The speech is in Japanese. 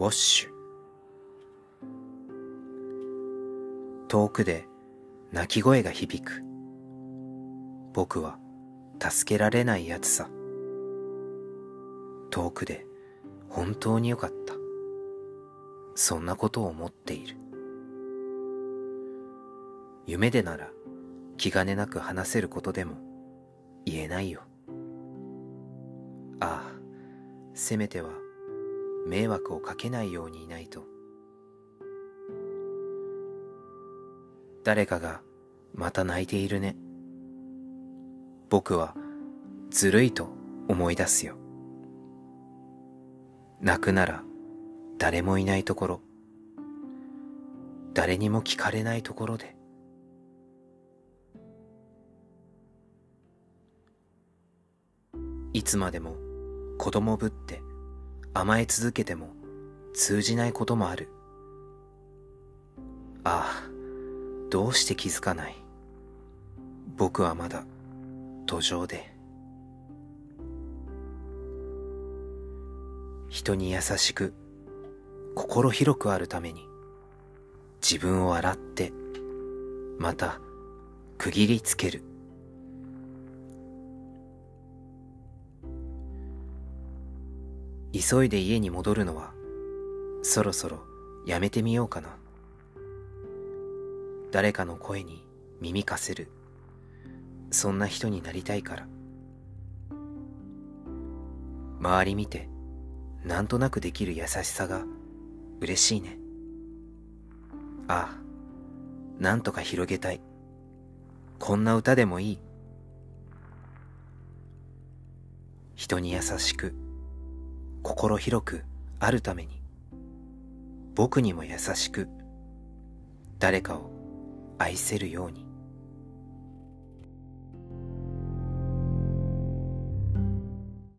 ウォッシュ。遠くで泣き声が響く。僕は助けられないやつさ。遠くで本当によかった。そんなことを思っている。夢でなら気兼ねなく話せることでも言えないよ。ああ、せめては迷惑をかけないようにいないと。誰かがまた泣いているね。僕はずるいと思い出すよ。泣くなら誰もいないところ、誰にも聞かれないところで。いつまでも子供ぶって甘え続けても通じないこともある。ああ、どうして気づかない。僕はまだ途上で。人に優しく心広くあるために自分を洗ってまた区切りつける。急いで家に戻るのはそろそろやめてみようかな。誰かの声に耳貸せる、そんな人になりたいから。周り見てなんとなくできる優しさが嬉しいね。ああ、なんとか広げたい。こんな歌でもいい。人に優しく心広くあるために僕にも優しく誰かを愛せるように。